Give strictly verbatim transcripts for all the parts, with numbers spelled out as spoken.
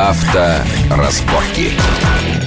Авторазборки.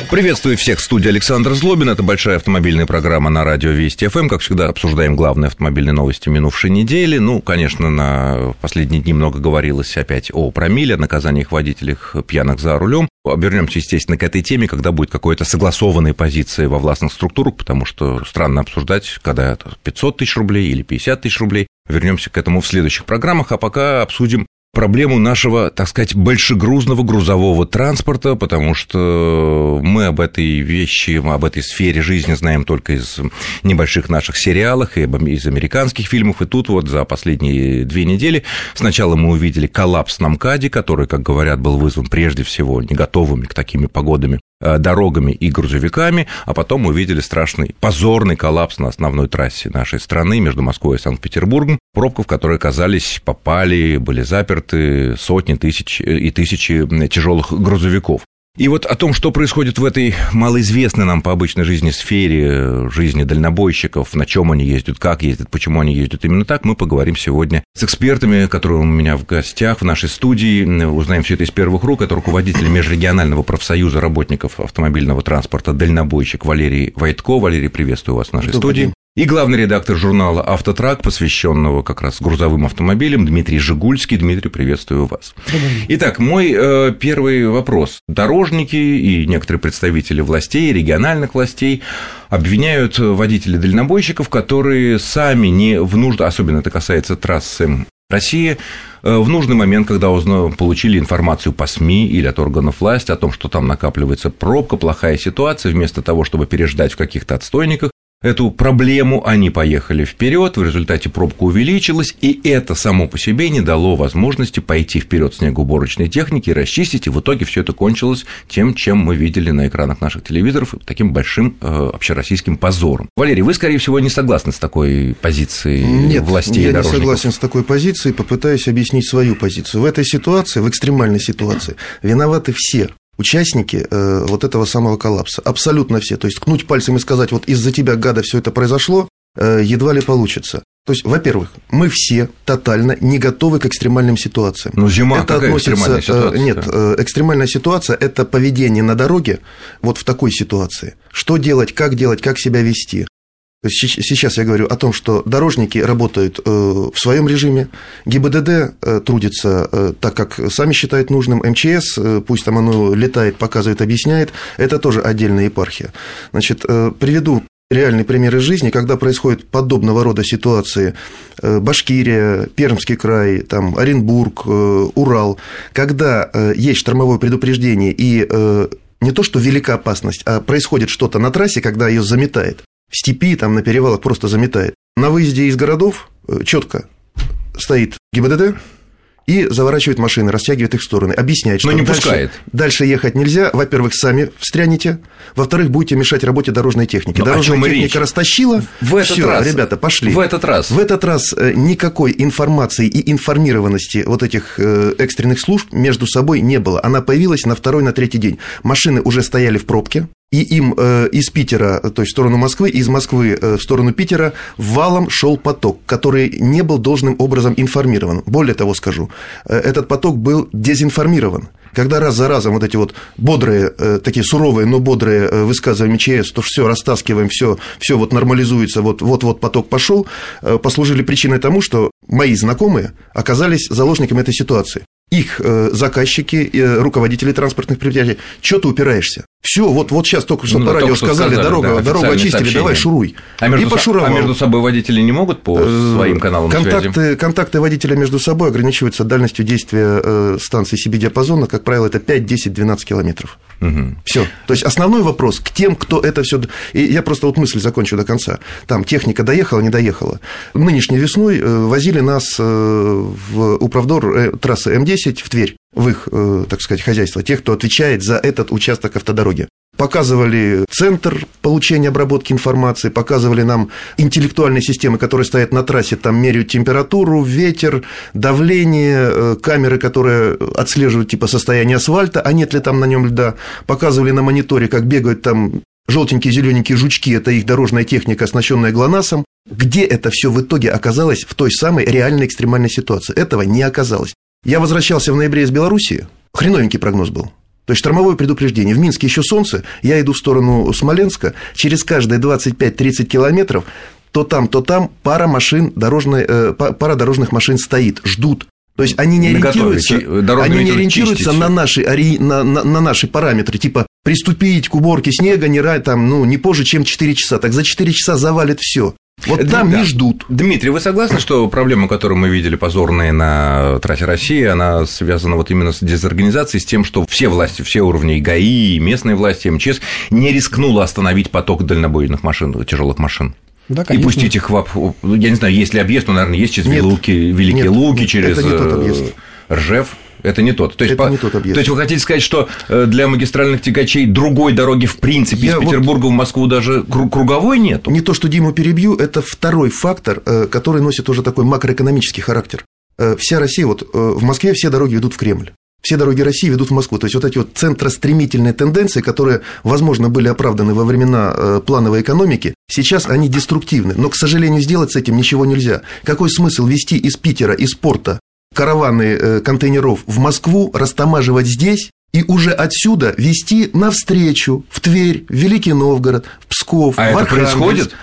Приветствую всех в студии Александр Злобин. Это большая автомобильная программа на радио Вести ФМ. Как всегда, обсуждаем главные автомобильные новости минувшей недели. Ну, конечно, на последние дни много говорилось опять о промилле, наказаниях водителей пьяных за рулем. Обернемся, естественно, к этой теме, когда будет какая-то согласованная позиция во властных структурах, потому что странно обсуждать, когда это пятьсот тысяч рублей или пятьдесят тысяч рублей. Вернемся к этому в следующих программах, а пока обсудим проблему нашего, так сказать, большегрузного грузового транспорта, потому что мы об этой вещи, об этой сфере жизни знаем только из небольших наших сериалов и из американских фильмов. И тут вот за последние две недели сначала мы увидели коллапс на МКАДе, который, как говорят, был вызван прежде всего не готовыми к такими погодами дорогами и грузовиками, а потом увидели страшный, позорный коллапс на основной трассе нашей страны между Москвой и Санкт-Петербургом. Пробка, в которой оказались, попали, были заперты сотни тысяч и тысячи тяжелых грузовиков. И вот о том, что происходит в этой малоизвестной нам по обычной жизни сфере, жизни дальнобойщиков, на чем они ездят, как ездят, почему они ездят именно так, мы поговорим сегодня с экспертами, которые у меня в гостях, в нашей студии. Узнаем все это из первых рук. Это руководитель Межрегионального профсоюза работников автомобильного транспорта «Дальнобойщик» Валерий Войтко. Валерий, приветствую вас в нашей Добрый студии. День. И главный редактор журнала «Автотрак», посвященного как раз грузовым автомобилям, Дмитрий Жигульский. Дмитрий, приветствую вас. Итак, мой э, первый вопрос. Дорожники и некоторые представители властей, региональных властей обвиняют водителей дальнобойщиков, которые сами не в нужд... Особенно это касается трассы России, в нужный момент, когда получили информацию по СМИ или от органов власти о том, что там накапливается пробка, плохая ситуация, вместо того, чтобы переждать в каких-то отстойниках, эту проблему они поехали вперед, в результате пробка увеличилась, и это само по себе не дало возможности пойти вперед снегоуборочной техники и расчистить, и в итоге все это кончилось тем, чем мы видели на экранах наших телевизоров, таким большим э, общероссийским позором. Валерий, вы, скорее всего, не согласны с такой позицией Нет, властей и дорожников? Нет, я не согласен с такой позицией, попытаюсь объяснить свою позицию. В этой ситуации, в экстремальной ситуации, виноваты все участники э, вот этого самого коллапса, абсолютно все. То есть ткнуть пальцем и сказать, вот из-за тебя, гада, все это произошло, э, едва ли получится. То есть, во-первых, мы все тотально не готовы к экстремальным ситуациям. Ну, зима, это какая относится... экстремальная ситуация? Нет, э, экстремальная ситуация – это поведение на дороге вот в такой ситуации. Что делать, как делать, как себя вести. То есть сейчас я говорю о том, что дорожники работают в своем режиме, ГИ Бэ Дэ Дэ трудится так, как сами считают нужным, Эм Че Эс, пусть там оно летает, показывает, объясняет, это тоже отдельная епархия. Значит, приведу реальный пример из жизни, когда происходят подобного рода ситуации: Башкирия, Пермский край, там, Оренбург, Урал, когда есть штормовое предупреждение и не то, что велика опасность, а происходит что-то на трассе, когда ее заметает. В степи, там, на перевалах просто заметает. На выезде из городов четко стоит Гэ И Бэ Дэ Дэ и заворачивает машины, растягивает их в стороны, объясняет, что не дальше, пускает. Дальше ехать нельзя. Во-первых, сами встрянете, во-вторых, будете мешать работе дорожной техники. Но Дорожная техника речь? растащила, в этот всё, раз, ребята, пошли. В этот раз. В этот раз никакой информации и информированности вот этих экстренных служб между собой не было. Она появилась на второй, на третий день. Машины уже стояли в пробке. И им э, из Питера, то есть в сторону Москвы, и из Москвы э, в сторону Питера валом шел поток, который не был должным образом информирован. Более того скажу, э, этот поток был дезинформирован. Когда раз за разом вот эти вот бодрые, э, такие суровые, но бодрые э, высказывания Эм Че Эс, то все растаскиваем, все вот нормализуется, вот-вот поток пошел, э, послужили причиной тому, что мои знакомые оказались заложниками этой ситуации. Их заказчики, руководители транспортных предприятий, что ты упираешься? Все, вот, вот сейчас только что ну, по радио сказали, сказали дорога, да, дорогу очистили, сообщения. Давай шуруй. А между, и пошуровал. А между собой водители не могут по своим каналам контакты, связи? Контакты водителя между собой ограничиваются дальностью действия станции Си Би диапазона, как правило, это пять, десять, двенадцать километров. Угу. Все. То есть основной вопрос к тем, кто это все. И я просто вот мысль закончу до конца. Там техника доехала, не доехала. Нынешней весной возили нас в управдор трассы Эм десять, в Тверь, в их, так сказать, хозяйство, тех, кто отвечает за этот участок автодороги. Показывали центр получения обработки информации, показывали нам интеллектуальные системы, которые стоят на трассе, там меряют температуру, ветер, давление, камеры, которые отслеживают типа состояние асфальта, а нет ли там на нем льда. Показывали на мониторе, как бегают там желтенькие, зелененькие жучки, это их дорожная техника, оснащенная ГЛОНАССом. Где это все в итоге оказалось в той самой реальной экстремальной ситуации? Этого не оказалось. Я возвращался в ноябре из Белоруссии, хреновенький прогноз был. То есть штормовое предупреждение. В Минске еще солнце, я иду в сторону Смоленска, через каждые двадцать пять - тридцать километров то там, то там пара машин, дорожная, пара дорожных машин стоит, ждут. То есть они не ориентируются, они не ориентируются на, наши, на, на, на наши параметры, типа приступить к уборке снега не, там, ну, не позже, чем четыре часа. Так за четыре часа завалит все. Вот там да. не ждут. Дмитрий, вы согласны, что проблема, которую мы видели позорные на трассе России, она связана вот именно с дезорганизацией, с тем, что все власти, все уровни ГАИ, местные власти, МЧС не рискнула остановить поток дальнобойных машин, тяжелых машин? Да, и пустить их в обход. Я не знаю, есть ли объезд, но, наверное, есть через нет, Велики, Великие нет, Луки, через Ржев. Это не тот. То есть, это по... не тот объезд. То есть вы хотите сказать, что для магистральных тягачей другой дороги в принципе я из Петербурга вот... в Москву даже круговой нету? Не то, что Диму перебью, это второй фактор, который носит уже такой макроэкономический характер. Вся Россия, вот в Москве все дороги ведут в Кремль. Все дороги России ведут в Москву. То есть вот эти вот центростремительные тенденции, которые, возможно, были оправданы во времена плановой экономики, сейчас они деструктивны. Но, к сожалению, сделать с этим ничего нельзя. Какой смысл везти из Питера, из порта караваны контейнеров в Москву, растамаживать здесь и уже отсюда везти навстречу в Тверь, в Великий Новгород, в Псков, а в Архангельск? А это происходит?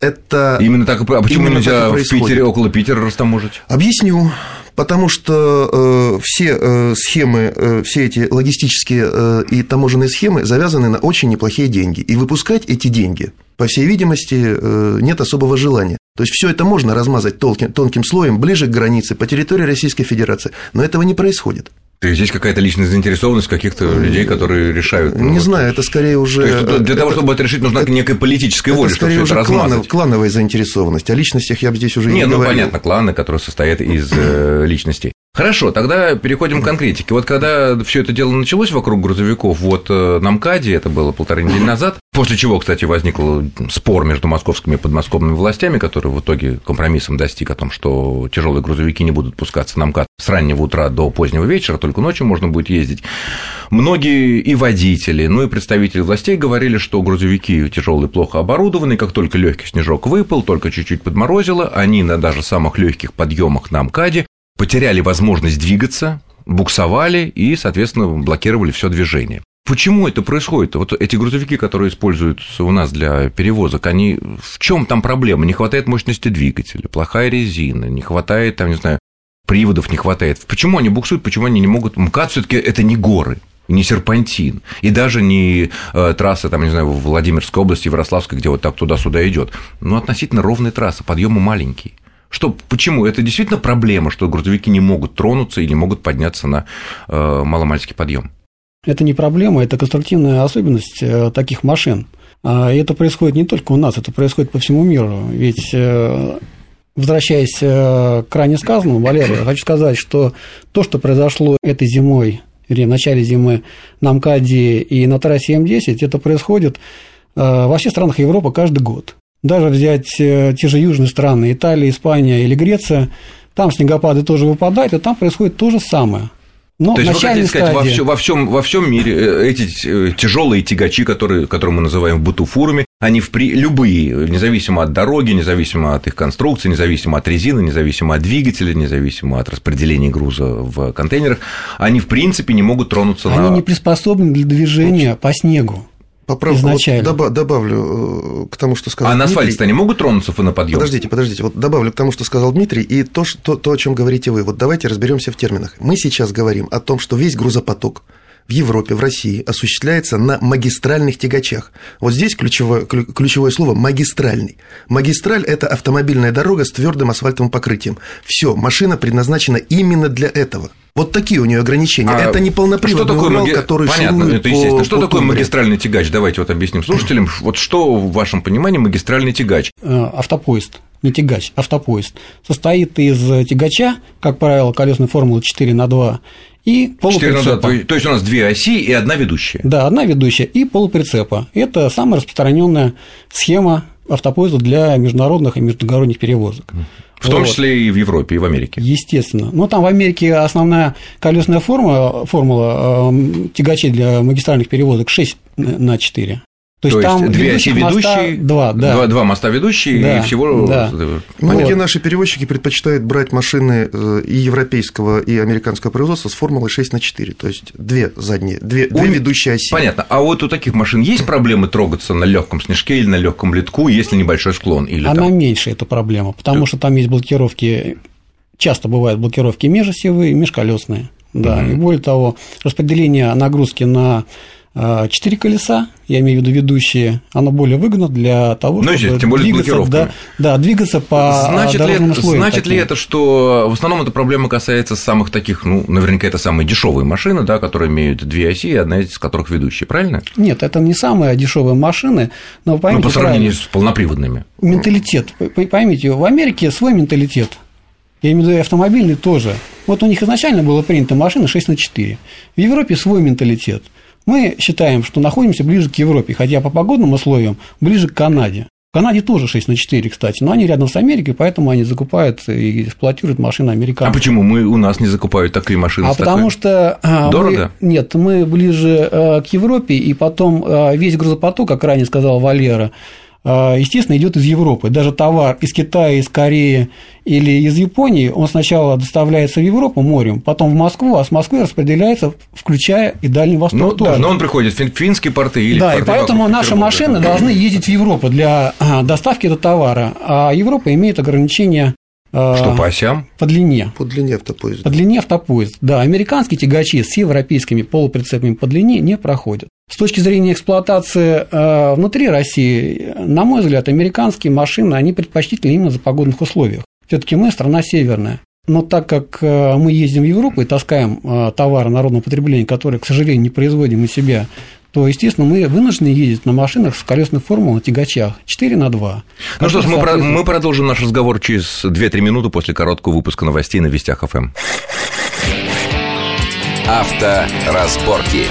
Это... Именно так и... А почему Именно нельзя в Питере, около Питера растаможить? Объясню. Потому что э, все э, схемы, э, все эти логистические э, и таможенные схемы завязаны на очень неплохие деньги. И выпускать эти деньги, по всей видимости, э, нет особого желания. То есть все это можно размазать тонким, тонким слоем ближе к границе, по территории Российской Федерации, но этого не происходит. То есть здесь какая-то личная заинтересованность каких-то людей, которые решают. Ну, не вот, знаю, это скорее уже. То есть для это, того, чтобы это решить, нужна это, некая политическая воля, чтобы все это размазать. Кланов, клановая заинтересованность. О личностях я бы здесь уже не, не ну, говорил. Нет, ну понятно, кланы, которые состоят из э, личностей. Хорошо, тогда переходим к конкретике. Вот когда все это дело началось вокруг грузовиков, вот на МКАДе, это было полторы недели назад, после чего, кстати, возникл спор между московскими и подмосковными властями, который в итоге компромиссом достиг о том, что тяжелые грузовики не будут пускаться на МКАД с раннего утра до позднего вечера, только ночью можно будет ездить. Многие и водители, ну и представители властей говорили, что грузовики тяжелые, плохо оборудованы, как только легкий снежок выпал, только чуть-чуть подморозило, они на даже самых легких подъемах на МКАДе потеряли возможность двигаться, буксовали и, соответственно, блокировали все движение. Почему это происходит? Вот эти грузовики, которые используются у нас для перевозок, они в чем там проблема? Не хватает мощности двигателя, плохая резина, не хватает, там, не знаю, приводов не хватает. Почему они буксуют, почему они не могут? МКАД все-таки это не горы, не серпантин, и даже не трасса, там, не знаю, в Владимирской области, Ярославской, где вот так туда-сюда идет. Но относительно ровная трасса, подъемы маленькие. Что, почему? Это действительно проблема, что грузовики не могут тронуться и не могут подняться на э, маломальский подъем? Это не проблема, это конструктивная особенность э, таких машин. А, и это происходит не только у нас, это происходит по всему миру. Ведь, э, возвращаясь э, к ранее сказанному, Валерий, я хочу сказать, что то, что произошло этой зимой, или в начале зимы на МКАДе и на трассе М десять, это происходит э, во всех странах Европы каждый год. Даже взять те же южные страны, Италия, Испания или Греция, там снегопады тоже выпадают, и там происходит то же самое. Но то есть, вы хотите сказать, стадии... во, всем, во, всем, во всем мире эти тяжелые тягачи, которые, которые мы называем в быту фурами, они в при... любые, независимо от дороги, независимо от их конструкции, независимо от резины, независимо от двигателя, независимо от распределения груза в контейнерах, они, в принципе, не могут тронуться они на... Они не приспособлены для движения Очень. по снегу. Поправку вот добавлю к тому, что сказал а Дмитрий. А на асфальте-то они могут тронуться на подъем? Подождите, подождите. Вот добавлю к тому, что сказал Дмитрий, и то, что, то, о чем говорите вы. Вот давайте разберемся в терминах. Мы сейчас говорим о том, что весь грузопоток в Европе, в России осуществляется на магистральных тягачах. Вот здесь ключевое, ключевое слово «магистральный». Магистраль – это автомобильная дорога с твердым асфальтовым покрытием. Все, машина предназначена именно для этого. Вот такие у нее ограничения. А это не полноприводный урал, маги... который Понятно, это естественно. По, что по такое тундре? Магистральный тягач? Давайте вот объясним слушателям. Вот что в вашем понимании магистральный тягач? Автопоезд, не тягач, автопоезд. Состоит из тягача, как правило, колесной формулы четыре на два и полуприцепа. четыре на два, то есть у нас две оси и одна ведущая. Да, одна ведущая и полуприцепа. Это самая распространенная схема автопоезда для международных и междугородних перевозок. В том числе и в Европе, и в Америке. Естественно. Но там в Америке основная колесная формула, формула тягачей для магистральных перевозок шесть на четыре. То, То есть, там есть две оси ведущие, два, да. два, два моста ведущие да, и всего... Да. Многие вот. Наши перевозчики предпочитают брать машины и европейского, и американского производства с формулой шесть на четыре, то есть две задние, две, у... две ведущие оси. Понятно. А вот у таких машин есть проблемы трогаться на легком снежке или на легком ледку, если небольшой склон? Или Она там... меньше, эта проблема, потому да. что там есть блокировки, часто бывают блокировки межосевые, межколесные. Да. Mm-hmm. И более того, распределение нагрузки на... четыре колеса, я имею в виду ведущие, оно более выгодно для того, ну, чтобы тем более двигаться, да, да, двигаться по значит дорожному ли, слою. Значит таким. ли это, что в основном эта проблема касается самых таких, ну, наверняка это самые дешевые машины, да, которые имеют две оси, одна из которых ведущие, правильно? Нет, это не самые дешевые машины, но поймите, ну, по сравнению правильно, с полноприводными. Менталитет, поймите, в Америке свой менталитет. Я имею в виду и автомобильный тоже. Вот у них изначально было принято машина шесть на четыре. В Европе свой менталитет. Мы считаем, что находимся ближе к Европе, хотя по погодным условиям ближе к Канаде. В Канаде тоже шесть на четыре, кстати, но они рядом с Америкой, поэтому они закупают и эксплуатируют машины американцев. А почему мы у нас не закупают такие машины? А потому что дорого? Мы, нет, мы ближе к Европе, и потом весь грузопоток, как ранее сказал Валера, естественно, идет из Европы. Даже товар из Китая, из Кореи или из Японии, он сначала доставляется в Европу морем, потом в Москву, а с Москвы распределяется, включая и Дальний Восток. Ну, тоже. Да, но он приходит в финские порты или да, в порты. Да, и поэтому наши машины должны ездить в Европу для доставки этого товара, а Европа имеет ограничения. Что, по осям? По длине. По длине автопоезда. По длине автопоезда, да. Американские тягачи с европейскими полуприцепами по длине не проходят. С точки зрения эксплуатации внутри России, на мой взгляд, американские машины, они предпочтительны именно за погодных условиях. Все-таки мы страна северная. Но так как мы ездим в Европу и таскаем товары народного потребления, которые, к сожалению, не производим из себя, то, естественно, мы вынуждены ездить на машинах с колесной формулой на тягачах четыре на два. Ну что ж, мы, про... мы продолжим наш разговор через две-три минуты после короткого выпуска новостей на Вестях ФМ. Авторазборки.